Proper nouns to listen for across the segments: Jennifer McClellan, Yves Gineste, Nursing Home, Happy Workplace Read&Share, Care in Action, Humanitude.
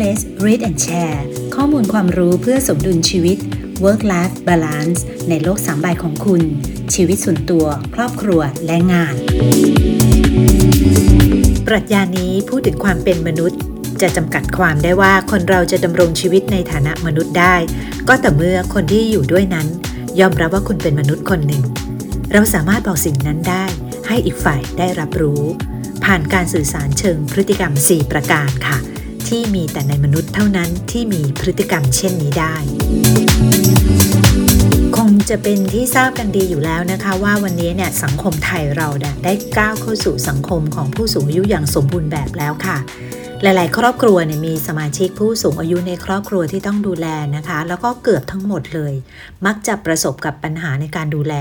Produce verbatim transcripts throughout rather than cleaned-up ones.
Workplace Read&Share ข้อมูลความรู้เพื่อสมดุลชีวิต Work-Life Balance ในโลกสามใบของคุณชีวิตส่วนตัวครอบครัวและงานปรัชญานี้พูดถึงความเป็นมนุษย์จะจำกัดความได้ว่าคนเราจะดำรงชีวิตในฐานะมนุษย์ได้ก็แต่เมื่อคนที่อยู่ด้วยนั้นยอมรับว่าคุณเป็นมนุษย์คนหนึ่งเราสามารถบอกสิ่งนั้นได้ให้อีกฝ่ายได้รับรู้ผ่านการสื่อสารเชิงพฤติกรรมสี่ประการค่ะที่มีแต่ในมนุษย์เท่านั้นที่มีพฤติกรรมเช่นนี้ได้คงจะเป็นที่ทราบกันดีอยู่แล้วนะคะว่าวันนี้เนี่ยสังคมไทยเราเนี่ยได้ก้าวเข้าสู่สังคมของผู้สูงอายุอย่างสมบูรณ์แบบแล้วค่ะหลายๆครอบครัวเนี่ยมีสมาชิกผู้สูงอายุในครอบครัวที่ต้องดูแลนะคะแล้วก็เกือบทั้งหมดเลยมักจะประสบกับปัญหาในการดูแล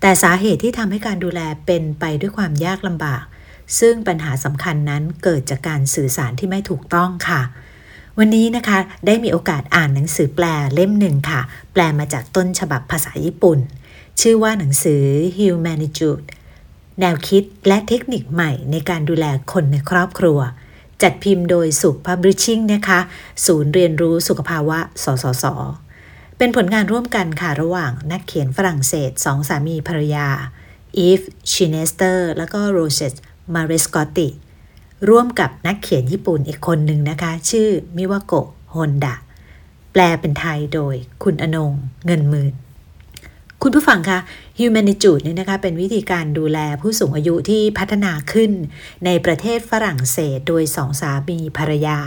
แต่สาเหตุที่ทำให้การดูแลเป็นไปด้วยความยากลำบากซึ่งปัญหาสำคัญนั้นเกิดจากการสื่อสารที่ไม่ถูกต้องค่ะวันนี้นะคะได้มีโอกาสอ่านหนังสือแปลเล่มหนึ่งค่ะแปลมาจากต้นฉบับภาษาญี่ปุ่นชื่อว่าหนังสือ Humanitude แนวคิดและเทคนิคใหม่ในการดูแลคนในครอบครัวจัดพิมพ์โดยสุข Publishing นะคะศูนย์เรียนรู้สุขภาวะสสสเป็นผลงานร่วมกันค่ะระหว่างนักเขียนฝรั่งเศสสองสามีภรรยา Yves Gineste แล้วก็ Rosesมาริสกอตติร่วมกับนักเขียนญี่ปุ่นอีกคนหนึ่งนะคะชื่อมิวะโกะฮอนดะแปลเป็นไทยโดยคุณอนงค์เงินหมื่นคุณผู้ฟังคะ Humanitude เนี่ยนะคะเป็นวิธีการดูแลผู้สูงอายุที่พัฒนาขึ้นในประเทศฝรั่งเศสโดยสองสามีภรรยา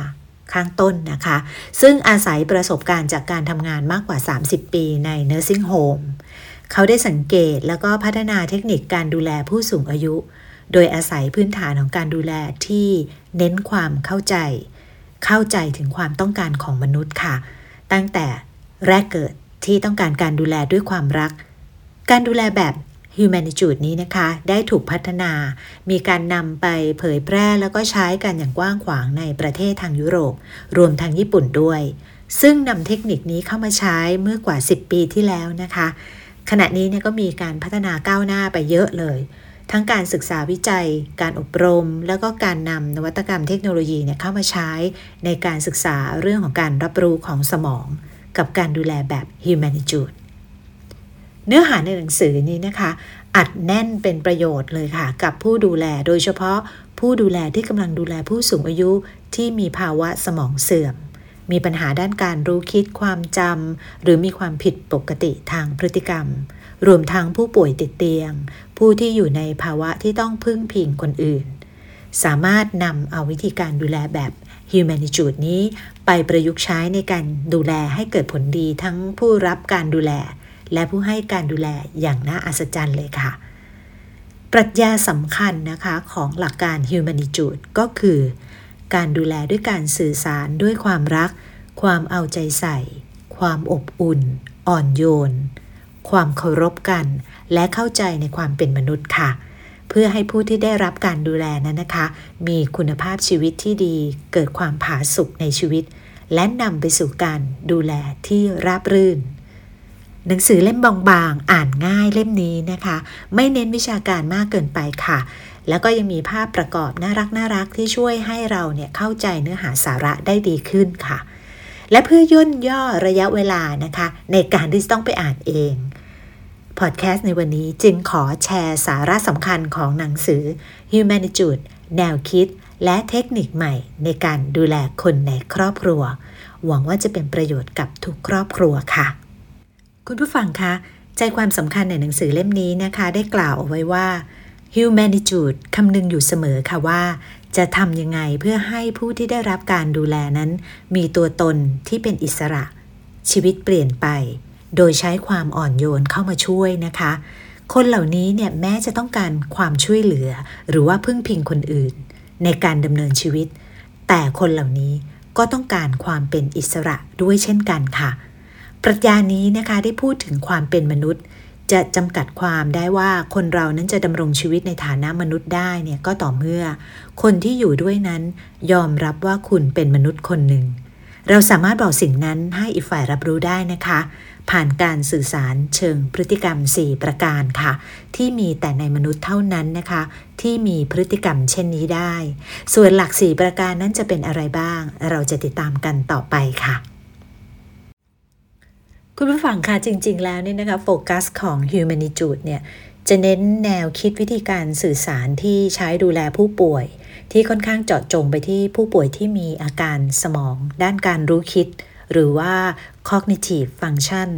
ข้างต้นนะคะซึ่งอาศัยประสบการณ์จากการทำงานมากกว่าสามสิบปีใน Nursing Home เขาได้สังเกตแล้วก็พัฒนาเทคนิคการดูแลผู้สูงอายุโดยอาศัยพื้นฐานของการดูแลที่เน้นความเข้าใจเข้าใจถึงความต้องการของมนุษย์ค่ะตั้งแต่แรกเกิดที่ต้องการการดูแลด้วยความรักการดูแลแบบ Humanitude นี้นะคะได้ถูกพัฒนามีการนำไปเผยแพร่แล้วก็ใช้กันอย่างกว้างขวางในประเทศทางยุโรปรวมทางญี่ปุ่นด้วยซึ่งนำเทคนิคนี้เข้ามาใช้เมื่อกว่าสิบปีที่แล้วนะคะขณะนี้เนี่ยก็มีการพัฒนาก้าวหน้าไปเยอะเลยทั้งการศึกษาวิจัยการอบรมแล้วก็การนำนวัตกรรมเทคโนโลยีเนี่ยเข้ามาใช้ในการศึกษาเรื่องของการรับรู้ของสมองกับการดูแลแบบ Humanitude เนื้อหาในหนังสือนี้นะคะอัดแน่นเป็นประโยชน์เลยค่ะกับผู้ดูแลโดยเฉพาะผู้ดูแลที่กำลังดูแลผู้สูงอายุที่มีภาวะสมองเสื่อมมีปัญหาด้านการรู้คิดความจำหรือมีความผิดปกติทางพฤติกรรมรวมทั้งผู้ป่วยติดเตียงผู้ที่อยู่ในภาวะที่ต้องพึ่งพิงคนอื่นสามารถนำเอาวิธีการดูแลแบบ Humanitude นี้ไปประยุกต์ใช้ในการดูแลให้เกิดผลดีทั้งผู้รับการดูแลและผู้ให้การดูแลอย่างน่าอัศจรรย์เลยค่ะปรัชญาสำคัญนะคะของหลักการ Humanitude ก็คือการดูแลด้วยการสื่อสารด้วยความรักความเอาใจใส่ความอบอุ่นอ่อนโยนความเคารพกันและเข้าใจในความเป็นมนุษย์ค่ะเพื่อให้ผู้ที่ได้รับการดูแลนั้นนะคะมีคุณภาพชีวิตที่ดีเกิดความผาสุกในชีวิตและนำไปสู่การดูแลที่ราบรื่นหนังสือเล่มบางๆอ่านง่ายเล่มนี้นะคะไม่เน้นวิชาการมากเกินไปค่ะแล้วก็ยังมีภาพประกอบน่ารักน่ารักที่ช่วยให้เราเนี่ยเข้าใจเนื้อหาสาระได้ดีขึ้นค่ะและเพื่อย่นย่อระยะเวลานะคะในการที่ต้องไปอ่านเองพอดแคสต์ในวันนี้จึงขอแชร์สาระสำคัญของหนังสือ Humanitude แนวคิดและเทคนิคใหม่ในการดูแลคนในครอบครัวหวังว่าจะเป็นประโยชน์กับทุกครอบครัวค่ะคุณผู้ฟังคะใจความสำคัญในหนังสือเล่มนี้นะคะได้กล่าวเอาไว้ว่า Humanitude คำนึงอยู่เสมอค่ะว่าจะทำยังไงเพื่อให้ผู้ที่ได้รับการดูแลนั้นมีตัวตนที่เป็นอิสระชีวิตเปลี่ยนไปโดยใช้ความอ่อนโยนเข้ามาช่วยนะคะคนเหล่านี้เนี่ยแม้จะต้องการความช่วยเหลือหรือว่าพึ่งพิงคนอื่นในการดำเนินชีวิตแต่คนเหล่านี้ก็ต้องการความเป็นอิสระด้วยเช่นกันค่ะปรัชญานี้นะคะได้พูดถึงความเป็นมนุษย์จะจำกัดความได้ว่าคนเรานั้นจะดำรงชีวิตในฐานะมนุษย์ได้เนี่ยก็ต่อเมื่อคนที่อยู่ด้วยนั้นยอมรับว่าคุณเป็นมนุษย์คนหนึ่ง เราสามารถบอกสิ่งนั้นให้อีกฝ่ายรับรู้ได้นะคะผ่านการสื่อสารเชิงพฤติกรรมสี่ประการค่ะที่มีแต่ในมนุษย์เท่านั้นนะคะที่มีพฤติกรรมเช่นนี้ได้ส่วนหลักสี่ประการนั้นจะเป็นอะไรบ้างเราจะติดตามกันต่อไปค่ะคุณผู้ฟังคะจริงๆแล้วเนี่ยนะคะโฟกัสของ Humanitude เนี่ยจะเน้นแนวคิดวิธีการสื่อสารที่ใช้ดูแลผู้ป่วยที่ค่อนข้างเจาะจงไปที่ผู้ป่วยที่มีอาการสมองด้านการรู้คิดหรือว่า cognitive function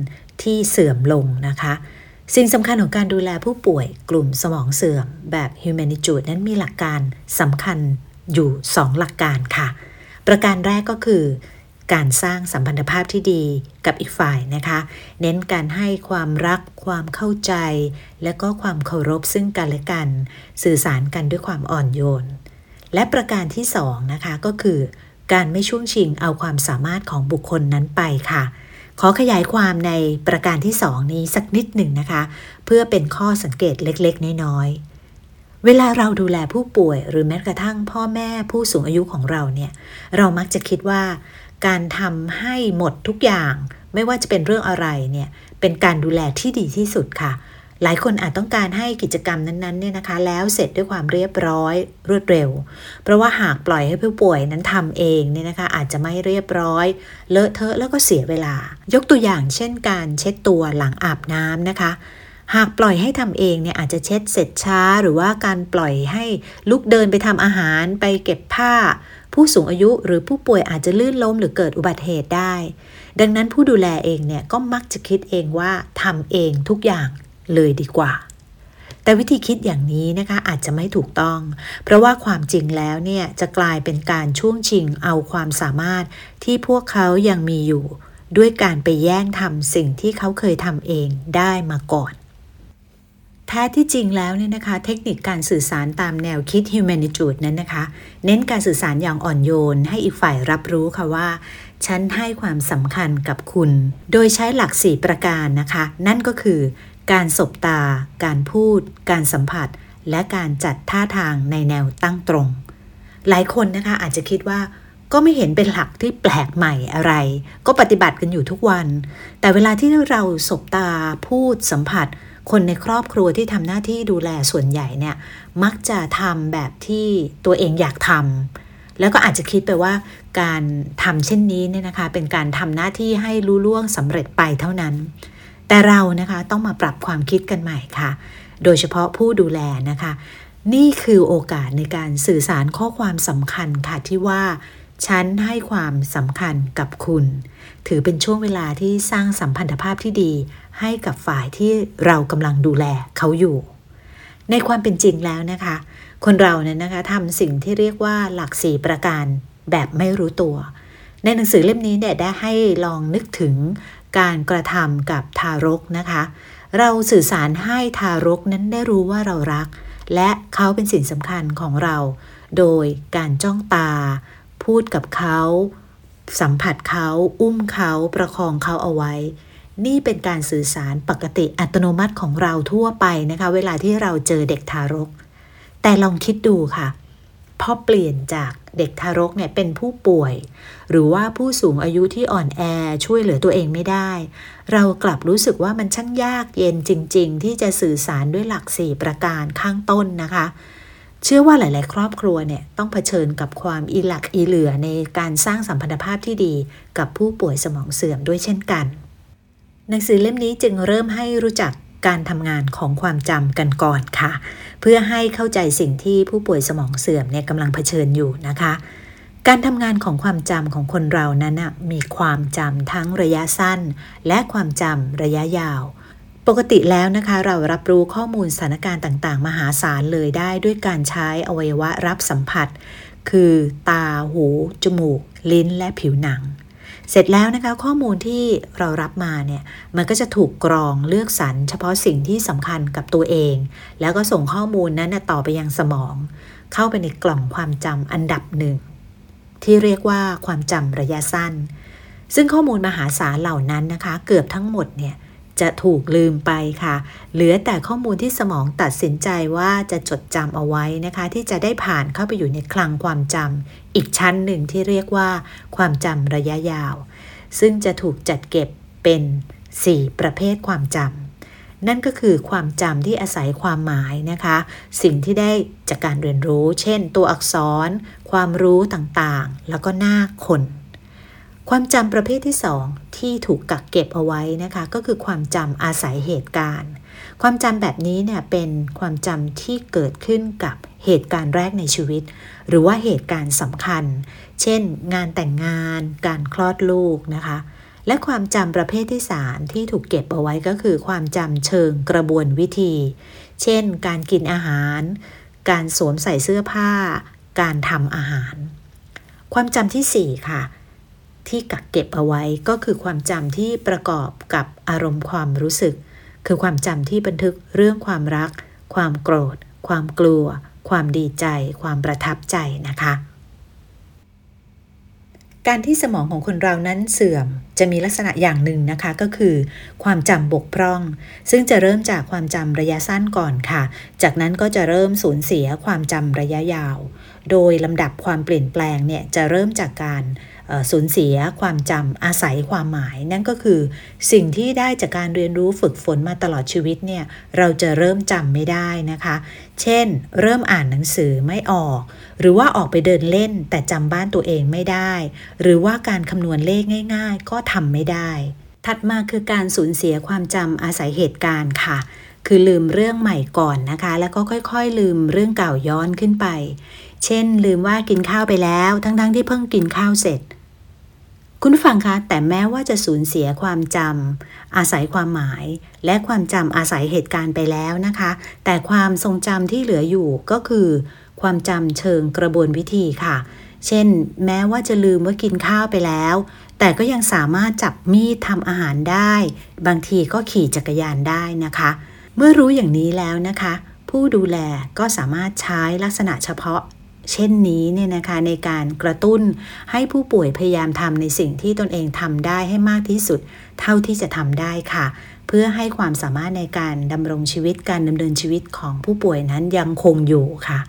ที่เสื่อมลงนะคะสิ่งสำคัญของการดูแลผู้ป่วยกลุ่มสมองเสื่อมแบบ Humanitude นั้นมีหลักการสำคัญอยู่สองหลักการค่ะประการแรกก็คือการสร้างสัมพันธภาพที่ดีกับอีกฝ่ายนะคะเน้นการให้ความรักความเข้าใจและก็ความเคารพซึ่งกันและกันสื่อสารกันด้วยความอ่อนโยนและประการที่สองนะคะก็คือการไม่ช่วงชิงเอาความสามารถของบุคคลนั้นไปค่ะขอขยายความในประการที่สองนี้สักนิดหนึ่งนะคะเพื่อเป็นข้อสังเกตเล็กๆน้อยๆเวลาเราดูแลผู้ป่วยหรือแม้กระทั่งพ่อแม่ผู้สูงอายุของเราเนี่ยเรามักจะคิดว่าการทำให้หมดทุกอย่างไม่ว่าจะเป็นเรื่องอะไรเนี่ยเป็นการดูแลที่ดีที่สุดค่ะหลายคนอาจต้องการให้กิจกรรมนั้นๆเนี่ยนะคะแล้วเสร็จด้วยความเรียบร้อยรวดเร็วเพราะว่าหากปล่อยให้ผู้ป่วยนั้นทำเองเนี่ยนะคะอาจจะไม่เรียบร้อยเลอะเทอะแล้วก็เสียเวลายกตัวอย่างเช่นการเช็ดตัวหลังอาบน้ำนะคะหากปล่อยให้ทำเองเนี่ยอาจจะเช็ดเสร็จช้าหรือว่าการปล่อยให้ลุกเดินไปทำอาหารไปเก็บผ้าผู้สูงอายุหรือผู้ป่วยอาจจะลื่นล้มหรือเกิดอุบัติเหตุได้ดังนั้นผู้ดูแลเองเนี่ยก็มักจะคิดเองว่าทำเองทุกอย่างเลยดีกว่าแต่วิธีคิดอย่างนี้นะคะอาจจะไม่ถูกต้องเพราะว่าความจริงแล้วเนี่ยจะกลายเป็นการช่วงชิงเอาความสามารถที่พวกเขายังมีอยู่ด้วยการไปแย่งทำสิ่งที่เขาเคยทำเองได้มาก่อนแท้ที่จริงแล้วเนี่ยนะคะเทคนิคการสื่อสารตามแนวคิด Humanitude นั้นนะคะเน้นการสื่อสารอย่างอ่อนโยนให้อีกฝ่ายรับรู้ค่ะว่าฉันให้ความสำคัญกับคุณโดยใช้หลักสี่ประการนะคะนั่นก็คือการสบตาการพูดการสัมผัสและการจัดท่าทางในแนวตั้งตรงหลายคนนะคะอาจจะคิดว่าก็ไม่เห็นเป็นหลักที่แปลกใหม่อะไรก็ปฏิบัติกันอยู่ทุกวันแต่เวลาที่เราสบตาพูดสัมผัสคนในครอบครัวที่ทำหน้าที่ดูแลส่วนใหญ่เนี่ยมักจะทำแบบที่ตัวเองอยากทำแล้วก็อาจจะคิดไปว่าการทำเช่นนี้เนี่ยนะคะเป็นการทำหน้าที่ให้รู้ล่วงสำเร็จไปเท่านั้นแต่เรานะคะต้องมาปรับความคิดกันใหม่ค่ะโดยเฉพาะผู้ดูแลนะคะนี่คือโอกาสในการสื่อสารข้อความสำคัญค่ะที่ว่าฉันให้ความสำคัญกับคุณถือเป็นช่วงเวลาที่สร้างสัมพันธภาพที่ดีให้กับฝ่ายที่เรากำลังดูแลเขาอยู่ในความเป็นจริงแล้วนะคะคนเราเนี่ยนะคะทำสิ่งที่เรียกว่าหลักสี่ประการแบบไม่รู้ตัวในหนังสือเล่มนี้เนี่ยได้ให้ลองนึกถึงการกระทำกับทารกนะคะเราสื่อสารให้ทารกนั้นได้รู้ว่าเรารักและเขาเป็นสิ่งสำคัญของเราโดยการจ้องตาพูดกับเขาสัมผัสเขาอุ้มเขาประคองเขาเอาไว้นี่เป็นการสื่อสารปกติอัตโนมัติของเราทั่วไปนะคะเวลาที่เราเจอเด็กทารกแต่ลองคิดดูค่ะพอเปลี่ยนจากเด็กทารกเนี่ยเป็นผู้ป่วยหรือว่าผู้สูงอายุที่อ่อนแอช่วยเหลือตัวเองไม่ได้เรากลับรู้สึกว่ามันช่างยากเย็นจริงๆที่จะสื่อสารด้วยหลักสี่ประการข้างต้นนะคะเชื่อว่าหลายๆครอบครัวเนี่ยต้องเผชิญกับความอีหลักอีเหลือในการสร้างสัมพันธภาพที่ดีกับผู้ป่วยสมองเสื่อมด้วยเช่นกันหนังสือเล่มนี้จึงเริ่มให้รู้จักการทำงานของความจำกันก่อนค่ะเพื่อให้เข้าใจสิ่งที่ผู้ป่วยสมองเสื่อมเนี่ยกำลังเผชิญอยู่นะคะการทำงานของความจำของคนเรานั้นนะมีความจำทั้งระยะสั้นและความจำระยะยาวปกติแล้วนะคะเรารับรู้ข้อมูลสถานการณ์ต่างๆมหาศาลเลยได้ด้วยการใช้อวัยวะรับสัมผัสคือตาหูจมูกลิ้นและผิวหนังเสร็จแล้วนะคะข้อมูลที่เรารับมาเนี่ยมันก็จะถูกกรองเลือกสรรเฉพาะสิ่งที่สำคัญกับตัวเองแล้วก็ส่งข้อมูลนั้นต่อไปยังสมองเข้าไปในกล่องความจำอันดับหนึ่งที่เรียกว่าความจำระยะสั้นซึ่งข้อมูลมหาศาลเหล่านั้นนะคะเกือบทั้งหมดเนี่ย จะถูกลืมไปค่ะเหลือแต่ข้อมูลที่สมองตัดสินใจว่าจะจดจำเอาไว้นะคะที่จะได้ผ่านเข้าไปอยู่ในคลังความจำอีกชั้นหนึ่งที่เรียกว่าความจำระยะยาวซึ่งจะถูกจัดเก็บเป็นสี่ประเภทความจำนั่นก็คือความจำที่อาศัยความหมายนะคะสิ่งที่ได้จากการเรียนรู้เช่นตัวอักษรความรู้ต่างๆแล้วก็หน้าคนความจำประเภทที่สองที่ถูกกักเก็บเอาไว้นะคะก็คือความจำอาศัยเหตุการณ์ความจำแบบนี้เนี่ยเป็นความจำที่เกิดขึ้นกับเหตุการณ์แรกในชีวิตหรือว่าเหตุการณ์สำคัญเช่นงานแต่งงานการคลอดลูกนะคะและความจำประเภทที่สามที่ถูกเก็บเอาไว้ก็คือความจำเชิงกระบวนวิธีเช่นการกินอาหารการสวมใส่เสื้อผ้าการทำอาหารความจำที่สี่ค่ะที่กักเก็บเอาไว้ก็คือความจำที่ประกอบกับอารมณ์ความรู้สึกคือความจำที่บันทึกเรื่องความรักความโกรธความกลัวความดีใจความประทับใจนะคะการที่สมองของคนเรานั้นเสื่อมจะมีลักษณะอย่างหนึ่งนะคะก็คือความจำบกพร่องซึ่งจะเริ่มจากความจำระยะสั้นก่อนค่ะจากนั้นก็จะเริ่มสูญเสียความจำระยะยาวโดยลำดับความเปลี่ยนแปลงเนี่ยจะเริ่มจากการสูญเสียความจำอาศัยความหมายนั่นก็คือสิ่งที่ได้จากการเรียนรู้ฝึกฝนมาตลอดชีวิตเนี่ยเราจะเริ่มจำไม่ได้นะคะเช่นเริ่มอ่านหนังสือไม่ออกหรือว่าออกไปเดินเล่นแต่จำบ้านตัวเองไม่ได้หรือว่าการคำนวณเลขง่ายๆก็ทำไม่ได้ถัดมาคือการสูญเสียความจำอาศัยเหตุการณ์ค่ะคือลืมเรื่องใหม่ก่อนนะคะแล้วก็ค่อยๆลืมเรื่องเก่าย้อนขึ้นไปเช่นลืมว่ากินข้าวไปแล้วทั้งๆที่เพิ่งกินข้าวเสร็จคุณฟังคะแต่แม้ว่าจะสูญเสียความจำอาศัยความหมายและความจำอาศัยเหตุการณ์ไปแล้วนะคะแต่ความทรงจำที่เหลืออยู่ก็คือความจำเชิงกระบวนวิธีค่ะเช่นแม้ว่าจะลืมว่ากินข้าวไปแล้วแต่ก็ยังสามารถจับมีดทำอาหารได้บางทีก็ขี่จักรยานได้นะคะเมื่อรู้อย่างนี้แล้วนะคะผู้ดูแลก็สามารถใช้ลักษณะเฉพาะเช่นนี้เนี่ยนะคะในการกระตุ้นให้ผู้ป่วยพยายามทำในสิ่งที่ตนเองทำได้ให้มากที่สุดเท่าที่จะทำได้ค่ะเพื่อให้ความสามารถในการดำรงชีวิตการดำเนินชีวิตของผู้ป่วยนั้นยังคงอยู่ค่ะ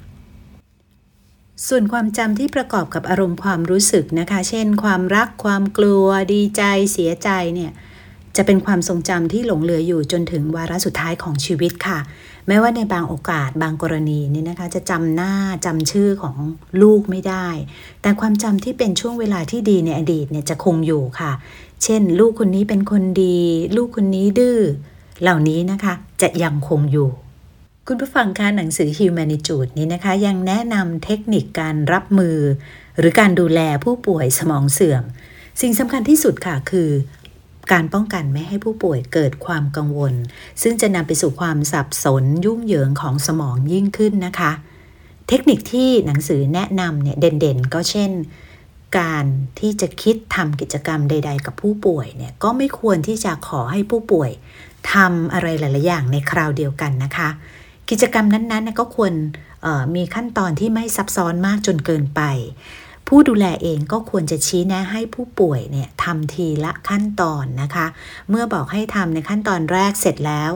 ส่วนความจำที่ประกอบกับอารมณ์ความรู้สึกนะคะเช่นความรักความกลัวดีใจเสียใจเนี่ยจะเป็นความทรงจำที่หลงเหลืออยู่จนถึงวาระสุดท้ายของชีวิตค่ะแม้ว่าในบางโอกาสบางกรณีนี่นะคะจะจำหน้าจำชื่อของลูกไม่ได้แต่ความจำที่เป็นช่วงเวลาที่ดีในอดีตเนี่ยจะคงอยู่ค่ะเช่นลูกคนนี้เป็นคนดีลูกคนนี้ดื้อเหล่านี้นะคะจะยังคงอยู่คุณผู้ฟังคะหนังสือ Humanitude นี้นะคะยังแนะนำเทคนิคการรับมือหรือการดูแลผู้ป่วยสมองเสื่อมสิ่งสำคัญที่สุดค่ะคือการป้องกันไม่ให้ผู้ป่วยเกิดความกังวลซึ่งจะนำไปสู่ความสับสนยุ่งเหยิงของสมองยิ่งขึ้นนะคะเทคนิคที่หนังสือแนะนำเนี่ยเด่นๆก็เช่นการที่จะคิดทำกิจกรรมใดๆกับผู้ป่วยเนี่ยก็ไม่ควรที่จะขอให้ผู้ป่วยทำอะไรหลายๆอย่างในคราวเดียวกันนะคะกิจกรรมนั้นๆก็ควรมีขั้นตอนที่ไม่ซับซ้อนมากจนเกินไปผู้ดูแลเองก็ควรจะชี้แนะให้ผู้ป่วยเนี่ยทำทีละขั้นตอนนะคะเมื่อบอกให้ทำในขั้นตอนแรกเสร็จแล้ว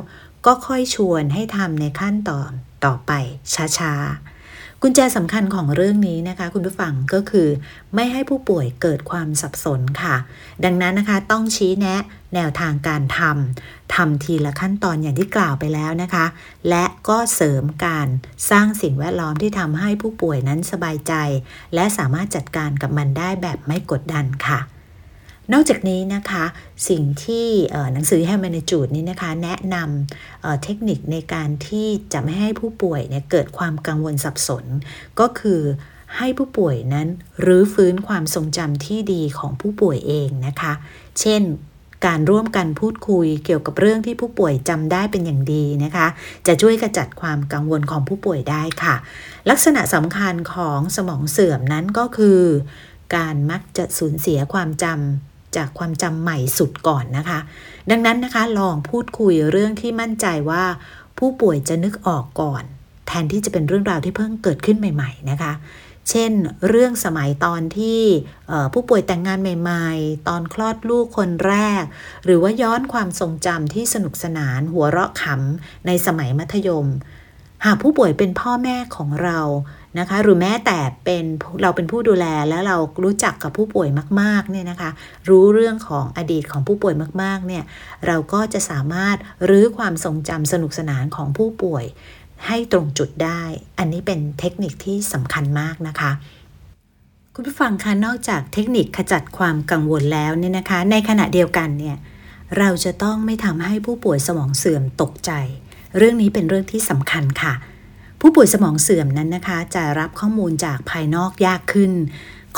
ก็ค่อยชวนให้ทำในขั้นตอนต่อไปช้าๆกุญแจสำคัญของเรื่องนี้นะคะคุณผู้ฟังก็คือไม่ให้ผู้ป่วยเกิดความสับสนค่ะดังนั้นนะคะต้องชี้แนะแนวทางการทำทำทีละขั้นตอนอย่างที่กล่าวไปแล้วนะคะและก็เสริมการสร้างสิ่งแวดล้อมที่ทำให้ผู้ป่วยนั้นสบายใจและสามารถจัดการกับมันได้แบบไม่กดดันค่ะนอกจากนี้นะคะสิ่งที่หนังสือ Humanitude นี้นะคะแนะนำเอ่อเทคนิคในการที่จะไม่ให้ผู้ป่วยเนี่ยเกิดความกังวลสับสนก็คือให้ผู้ป่วยนั้นรื้อฟื้นความทรงจำที่ดีของผู้ป่วยเองนะคะเช่นการร่วมกันพูดคุยเกี่ยวกับเรื่องที่ผู้ป่วยจำได้เป็นอย่างดีนะคะจะช่วยกระจัดความกังวลของผู้ป่วยได้ค่ะลักษณะสำคัญของสมองเสื่อมนั้นก็คือการมักจะสูญเสียความจำจากความจำใหม่สุดก่อนนะคะดังนั้นนะคะลองพูดคุยเรื่องที่มั่นใจว่าผู้ป่วยจะนึกออกก่อนแท ทนที่จะเป็นเรื่องราวที่เพิ่งเกิดขึ้นใหม่ๆนะคะเช่นเรื่องสมัยตอนที่ผู้ป่วยแต่งงานใหม่ๆตอนคลอดลูกคนแรกหรือว่าย้อนความทรงจำที่สนุกสนานหัวเราะขำในสมัยมัธยมหากผู้ป่วยเป็นพ่อแม่ของเรานะคะหรือแม้แต่เป็นเราเป็นผู้ดูแลแล้วเรารู้จักกับผู้ป่วยมากๆเนี่ยนะคะรู้เรื่องของอดีตของผู้ป่วยมากๆเนี่ยเราก็จะสามารถรื้อความทรงจำสนุกสนานของผู้ป่วยให้ตรงจุดได้อันนี้เป็นเทคนิคที่สำคัญมากนะคะคุณผู้ฟังคะนอกจากเทคนิคขจัดความกังวลแล้วเนี่ยนะคะในขณะเดียวกันเนี่ยเราจะต้องไม่ทำให้ผู้ป่วยสมองเสื่อมตกใจเรื่องนี้เป็นเรื่องที่สำคัญค่ะผู้ป่วยสมองเสื่อมนั้นนะคะจะรับข้อมูลจากภายนอกยากขึ้น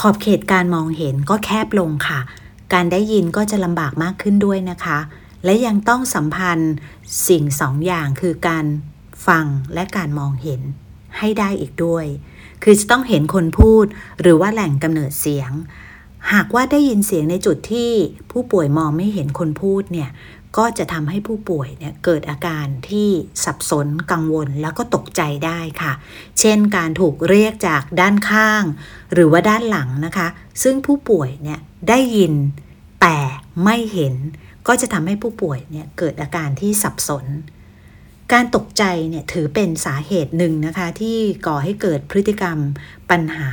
ขอบเขตการมองเห็นก็แคบลงค่ะการได้ยินก็จะลำบากมากขึ้นด้วยนะคะและยังต้องสัมพันธ์สิ่งสองอย่างคือการฟังและการมองเห็นให้ได้อีกด้วยคือจะต้องเห็นคนพูดหรือว่าแหล่งกำเนิดเสียงหากว่าได้ยินเสียงในจุดที่ผู้ป่วยมองไม่เห็นคนพูดเนี่ยก็จะทำให้ผู้ป่วยเนี่ยเกิดอาการที่สับสนกังวลแล้วก็ตกใจได้ค่ะเช่นการถูกเรียกจากด้านข้างหรือว่าด้านหลังนะคะซึ่งผู้ป่วยเนี่ยได้ยินแต่ไม่เห็นก็จะทำให้ผู้ป่วยเนี่ยเกิดอาการที่สับสนการตกใจเนี่ยถือเป็นสาเหตุหนึ่งนะคะที่ก่อให้เกิดพฤติกรรมปัญหา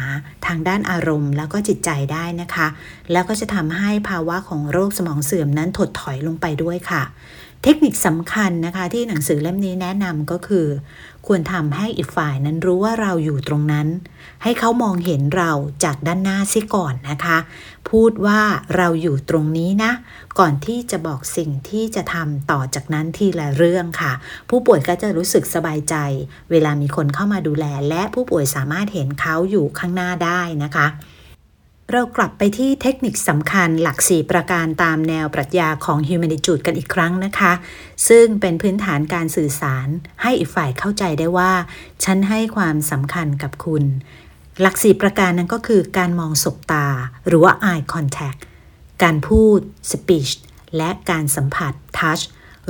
ทางด้านอารมณ์แล้วก็จิตใจได้นะคะแล้วก็จะทำให้ภาวะของโรคสมองเสื่อมนั้นถดถอยลงไปด้วยค่ะเทคนิคสำคัญนะคะที่หนังสือเล่มนี้แนะนำก็คือควรทำให้อีกฝ่ายนั้นรู้ว่าเราอยู่ตรงนั้นให้เขามองเห็นเราจากด้านหน้าซิก่อนนะคะพูดว่าเราอยู่ตรงนี้นะก่อนที่จะบอกสิ่งที่จะทำต่อจากนั้นทีละเรื่องค่ะผู้ป่วยก็จะรู้สึกสบายใจเวลามีคนเข้ามาดูแลและผู้ป่วยสามารถเห็นเขาอยู่ข้างหน้าได้นะคะเรากลับไปที่เทคนิคสำคัญหลักสี่ประการตามแนวปรัชญาของ Humanitude กันอีกครั้งนะคะซึ่งเป็นพื้นฐานการสื่อสารให้อีกฝ่ายเข้าใจได้ว่าฉันให้ความสำคัญกับคุณหลักสี่ประการนั้นก็คือการมองสบตาหรือว่า eye contact การพูด speech และการสัมผัส touch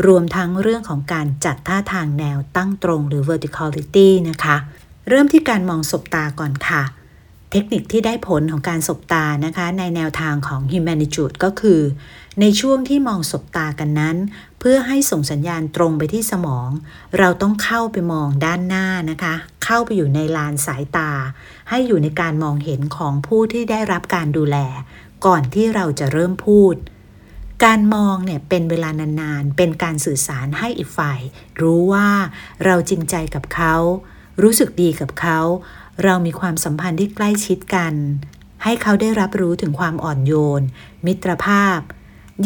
รวมทั้งเรื่องของการจัดท่าทางแนวตั้งตรงหรือ verticality นะคะเริ่มที่การมองสบตาก่อนค่ะเทคนิคที่ได้ผลของการสบตานะคะในแนวทางของ Humanitude ก็คือในช่วงที่มองสบตากันนั้นเพื่อให้ส่งสัญญาณตรงไปที่สมองเราต้องเข้าไปมองด้านหน้านะคะเข้าไปอยู่ในลานสายตาให้อยู่ในการมองเห็นของผู้ที่ได้รับการดูแลก่อนที่เราจะเริ่มพูดการมองเนี่ยเป็นเวลานานๆเป็นการสื่อสารให้อีกฝ่ายรู้ว่าเราจริงใจกับเขารู้สึกดีกับเขาเรามีความสัมพันธ์ที่ใกล้ชิดกันให้เขาได้รับรู้ถึงความอ่อนโยนมิตรภาพ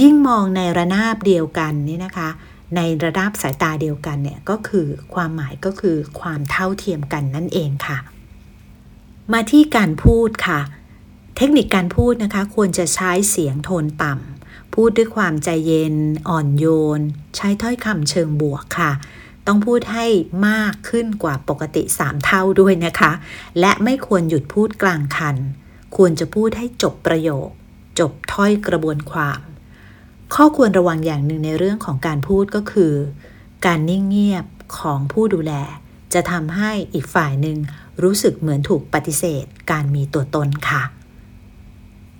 ยิ่งมองในระนาบเดียวกันนี่นะคะในระนาบสายตาเดียวกันเนี่ยก็คือความหมายก็คือความเท่าเทียมกันนั่นเองค่ะมาที่การพูดค่ะเทคนิคการพูดนะคะควรจะใช้เสียงโทนต่ำพูดด้วยความใจเย็นอ่อนโยนใช้ถ้อยคำเชิงบวกค่ะต้องพูดให้มากขึ้นกว่าปกติสามเท่าด้วยนะคะและไม่ควรหยุดพูดกลางคันควรจะพูดให้จบประโยคจบถ้อยกระบวนความข้อควรระวังอย่างหนึ่งในเรื่องของการพูดก็คือการนิ่งเงียบของผู้ดูแลจะทำให้อีกฝ่ายหนึ่งรู้สึกเหมือนถูกปฏิเสธการมีตัวตนค่ะ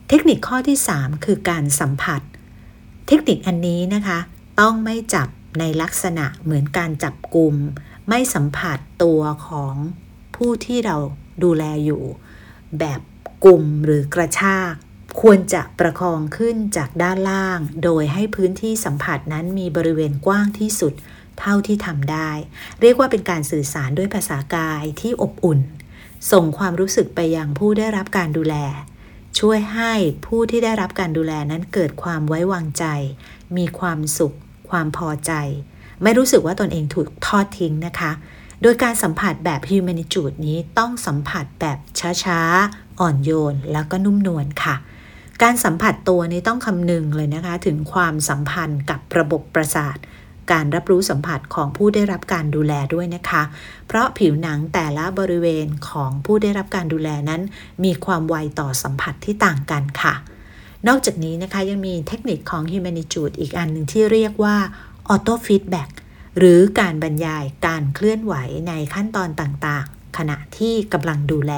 เทคนิคข้อที่สามคือการสัมผัสเทคนิคอันนี้นะคะต้องไม่จับในลักษณะเหมือนการจับกุมไม่สัมผัสตัวของผู้ที่เราดูแลอยู่แบบกุมหรือกระชากควรจะประคองขึ้นจากด้านล่างโดยให้พื้นที่สัมผัสนั้นมีบริเวณกว้างที่สุดเท่าที่ทำได้เรียกว่าเป็นการสื่อสารด้วยภาษากายที่อบอุ่นส่งความรู้สึกไปยังผู้ได้รับการดูแลช่วยให้ผู้ที่ได้รับการดูแลนั้นเกิดความไว้วางใจมีความสุขความพอใจไม่รู้สึกว่าตนเองถูกทอดทิ้งนะคะโดยการสัมผัสแบบ Humanitude นี้ต้องสัมผัสแบบช้าๆอ่อนโยนแล้วก็นุ่มนวลค่ะการสัมผัสตัวนี้ต้องคำนึงเลยนะคะถึงความสัมพันธ์กับระบบประสาทการรับรู้สัมผัสของผู้ได้รับการดูแลด้วยนะคะเพราะผิวหนังแต่ละบริเวณของผู้ได้รับการดูแลนั้นมีความไวต่อสัมผัสที่ต่างกันค่ะนอกจากนี้นะคะยังมีเทคนิคของ Humanitude อีกอันหนึ่งที่เรียกว่า Auto Feedback หรือการบรรยายการเคลื่อนไหวในขั้นตอนต่างๆขณะที่กำลังดูแล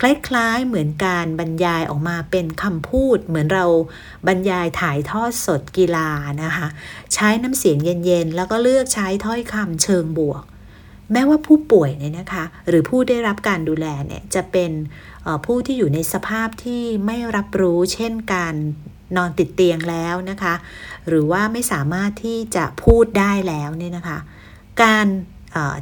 คล้ายๆเหมือนการบรรยายออกมาเป็นคำพูดเหมือนเราบรรยายถ่ายทอดสดกีฬานะคะใช้น้ำเสียงเย็นๆแล้วก็เลือกใช้ถ้อยคำเชิงบวกแม้ว่าผู้ป่วยเนี่ยนะคะหรือผู้ได้รับการดูแลเนี่ยจะเป็นผู้ที่อยู่ในสภาพที่ไม่รับรู้เช่นการนอนติดเตียงแล้วนะคะหรือว่าไม่สามารถที่จะพูดได้แล้วเนี่ยนะคะการ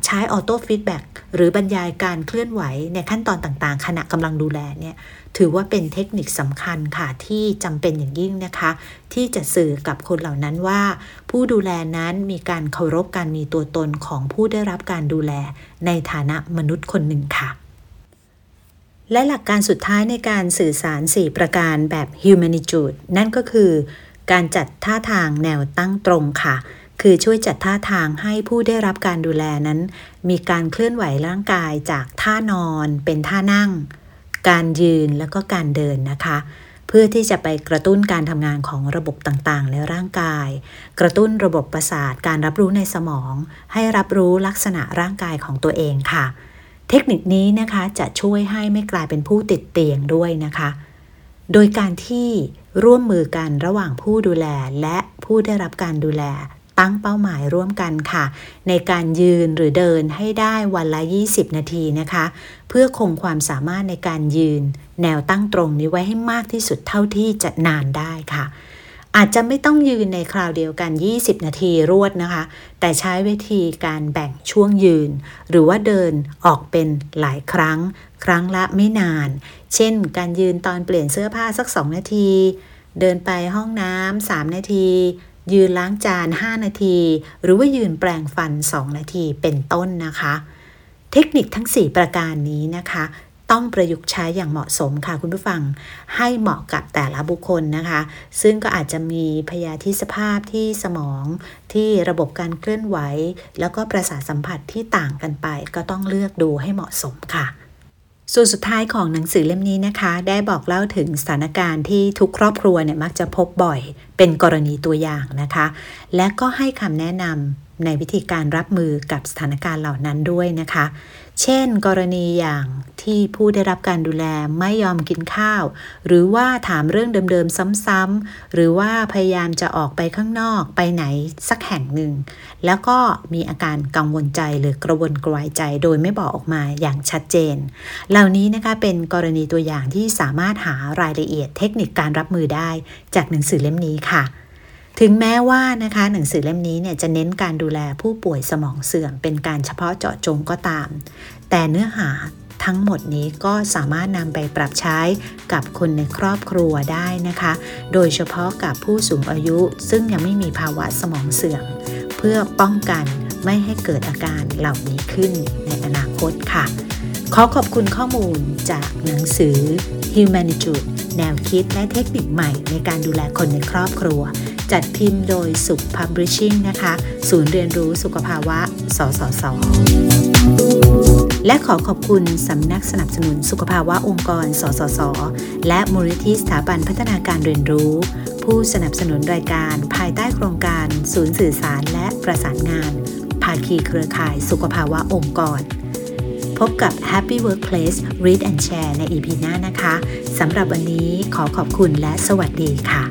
ใช้ออโต้ฟีดแบ็กหรือบรรยายการเคลื่อนไหวในขั้นตอนต่างๆขณะกำลังดูแลเนี่ยถือว่าเป็นเทคนิคสำคัญค่ะที่จำเป็นอย่างยิ่งนะคะที่จะสื่อกับคนเหล่านั้นว่าผู้ดูแลนั้นมีการเคารพการมีตัวตนของผู้ได้รับการดูแลในฐานะมนุษย์คนหนึ่งค่ะและหลักการสุดท้ายในการสื่อสารสี่ประการแบบ Humanitude นั่นก็คือการจัดท่าทางแนวตั้งตรงค่ะคือช่วยจัดท่าทางให้ผู้ได้รับการดูแลนั้นมีการเคลื่อนไหวร่างกายจากท่านอนเป็นท่านั่งการยืนแล้วก็การเดินนะคะเพื่อที่จะไปกระตุ้นการทำงานของระบบต่างๆในร่างกายกระตุ้นระบบประสาทการรับรู้ในสมองให้รับรู้ลักษณะร่างกายของตัวเองค่ะเทคนิคนี้นะคะจะช่วยให้ไม่กลายเป็นผู้ติดเตียงด้วยนะคะโดยการที่ร่วมมือกันระหว่างผู้ดูแลและผู้ได้รับการดูแลตั้งเป้าหมายร่วมกันค่ะในการยืนหรือเดินให้ได้วันละยี่สิบนาทีนะคะเพื่อคงความสามารถในการยืนแนวตั้งตรงนี้ไว้ให้มากที่สุดเท่าที่จะนานได้ค่ะอาจจะไม่ต้องยืนในคราวเดียวกันยี่สิบนาทีรวดนะคะแต่ใช้วิธีการแบ่งช่วงยืนหรือว่าเดินออกเป็นหลายครั้งครั้งละไม่นานเช่นการยืนตอนเปลี่ยนเสื้อผ้าสักสองนาทีเดินไปห้องน้ำสามนาทียืนล้างจานห้านาทีหรือว่ายืนแปรงฟันสองนาทีเป็นต้นนะคะเทคนิคทั้งสี่ประการนี้นะคะต้องประยุกต์ใช้อย่างเหมาะสมค่ะคุณผู้ฟังให้เหมาะกับแต่ละบุคคลนะคะซึ่งก็อาจจะมีพยาธิสภาพที่สมองที่ระบบการเคลื่อนไหวแล้วก็ประสาทสัมผัสที่ต่างกันไปก็ต้องเลือกดูให้เหมาะสมค่ะส่วนสุดท้ายของหนังสือเล่มนี้นะคะได้บอกเล่าถึงสถานการณ์ที่ทุกครอบครัวเนี่ยมักจะพบบ่อยเป็นกรณีตัวอย่างนะคะและก็ให้คำแนะนำในวิธีการรับมือกับสถานการณ์เหล่านั้นด้วยนะคะเช่นกรณีอย่างที่ผู้ได้รับการดูแลไม่ยอมกินข้าวหรือว่าถามเรื่องเดิมๆซ้ำๆหรือว่าพยายามจะออกไปข้างนอกไปไหนสักแห่งหนึ่งแล้วก็มีอาการกังวลใจหรือกระวนกระวายใจโดยไม่บอกออกมาอย่างชัดเจนเหล่านี้นะคะเป็นกรณีตัวอย่างที่สามารถหารายละเอียดเทคนิคการรับมือได้จากหนังสือเล่มนี้ค่ะถึงแม้ว่านะคะหนังสือเล่มนี้เนี่ยจะเน้นการดูแลผู้ป่วยสมองเสื่อมเป็นการเฉพาะเจาะจงก็ตามแต่เนื้อหาทั้งหมดนี้ก็สามารถนำไปปรับใช้กับคนในครอบครัวได้นะคะโดยเฉพาะกับผู้สูงอายุซึ่งยังไม่มีภาวะสมองเสื่อมเพื่อป้องกันไม่ให้เกิดอาการเหล่านี้ขึ้นในอนาคตค่ะขอขอบคุณข้อมูลจากหนังสือ Humanitude แนวคิดและเทคนิคใหม่ในการดูแลคนในครอบครัวจัดพิมพ์โดยสุข Publishing นะคะศูนย์เรียนรู้สุขภาวะสสสและขอขอบคุณสำนักสนับสนุนสุขภาวะองค์กรสสสและมูลนิธิสถาบันพัฒนาการเรียนรู้ผู้สนับสนุนรายการภายใต้โครงการศูนย์สื่อสารและประสานงานภาคีเครือข่ายสุขภาวะองค์กรพบกับ Happy Workplace Read and Share ใน อี พี หน้านะคะสำหรับวันนี้ขอขอบคุณและสวัสดีค่ะ